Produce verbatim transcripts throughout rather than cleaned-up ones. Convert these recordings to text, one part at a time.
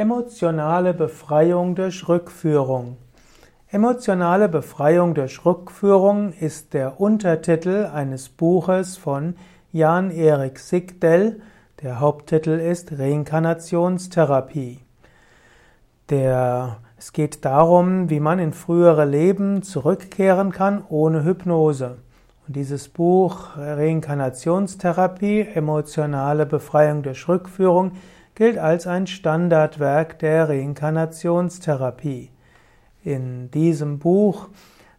Emotionale Befreiung durch Rückführung. Emotionale Befreiung durch Rückführung ist der Untertitel eines Buches von Jan-Erik Sigdell. Der Haupttitel ist Reinkarnationstherapie. Der, es geht darum, wie man in frühere Leben zurückkehren kann ohne Hypnose. Und dieses Buch Reinkarnationstherapie, Emotionale Befreiung durch Rückführung gilt als ein Standardwerk der Reinkarnationstherapie. In diesem Buch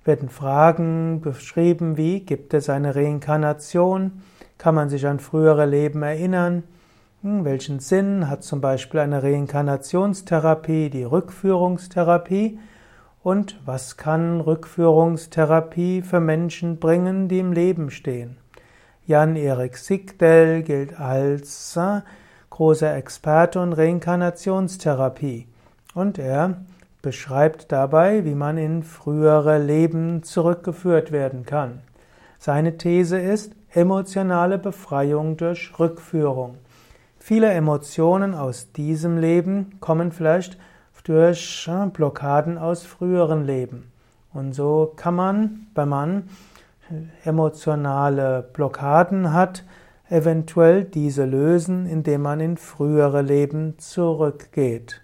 werden Fragen beschrieben wie, gibt es eine Reinkarnation? Kann man sich an frühere Leben erinnern? Welchen Sinn hat zum Beispiel eine Reinkarnationstherapie, die Rückführungstherapie? Und was kann Rückführungstherapie für Menschen bringen, die im Leben stehen? Jan-Erik Sigdell gilt als großer Experte in Reinkarnationstherapie und er beschreibt dabei, wie man in frühere Leben zurückgeführt werden kann. Seine These ist emotionale Befreiung durch Rückführung. Viele Emotionen aus diesem Leben kommen vielleicht durch Blockaden aus früheren Leben. Und so kann man, wenn man emotionale Blockaden hat, eventuell diese lösen, indem man in frühere Leben zurückgeht.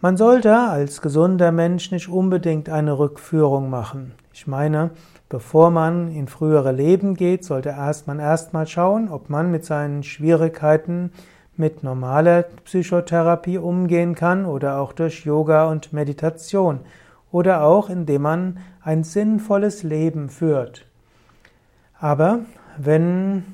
Man sollte als gesunder Mensch nicht unbedingt eine Rückführung machen. Ich meine, bevor man in frühere Leben geht, sollte man erstmal schauen, ob man mit seinen Schwierigkeiten mit normaler Psychotherapie umgehen kann oder auch durch Yoga und Meditation oder auch indem man ein sinnvolles Leben führt. Aber wenn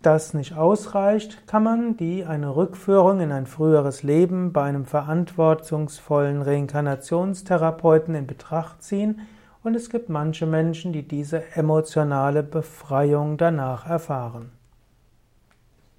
das nicht ausreicht, kann man die eine Rückführung in ein früheres Leben bei einem verantwortungsvollen Reinkarnationstherapeuten in Betracht ziehen und es gibt manche Menschen, die diese emotionale Befreiung danach erfahren.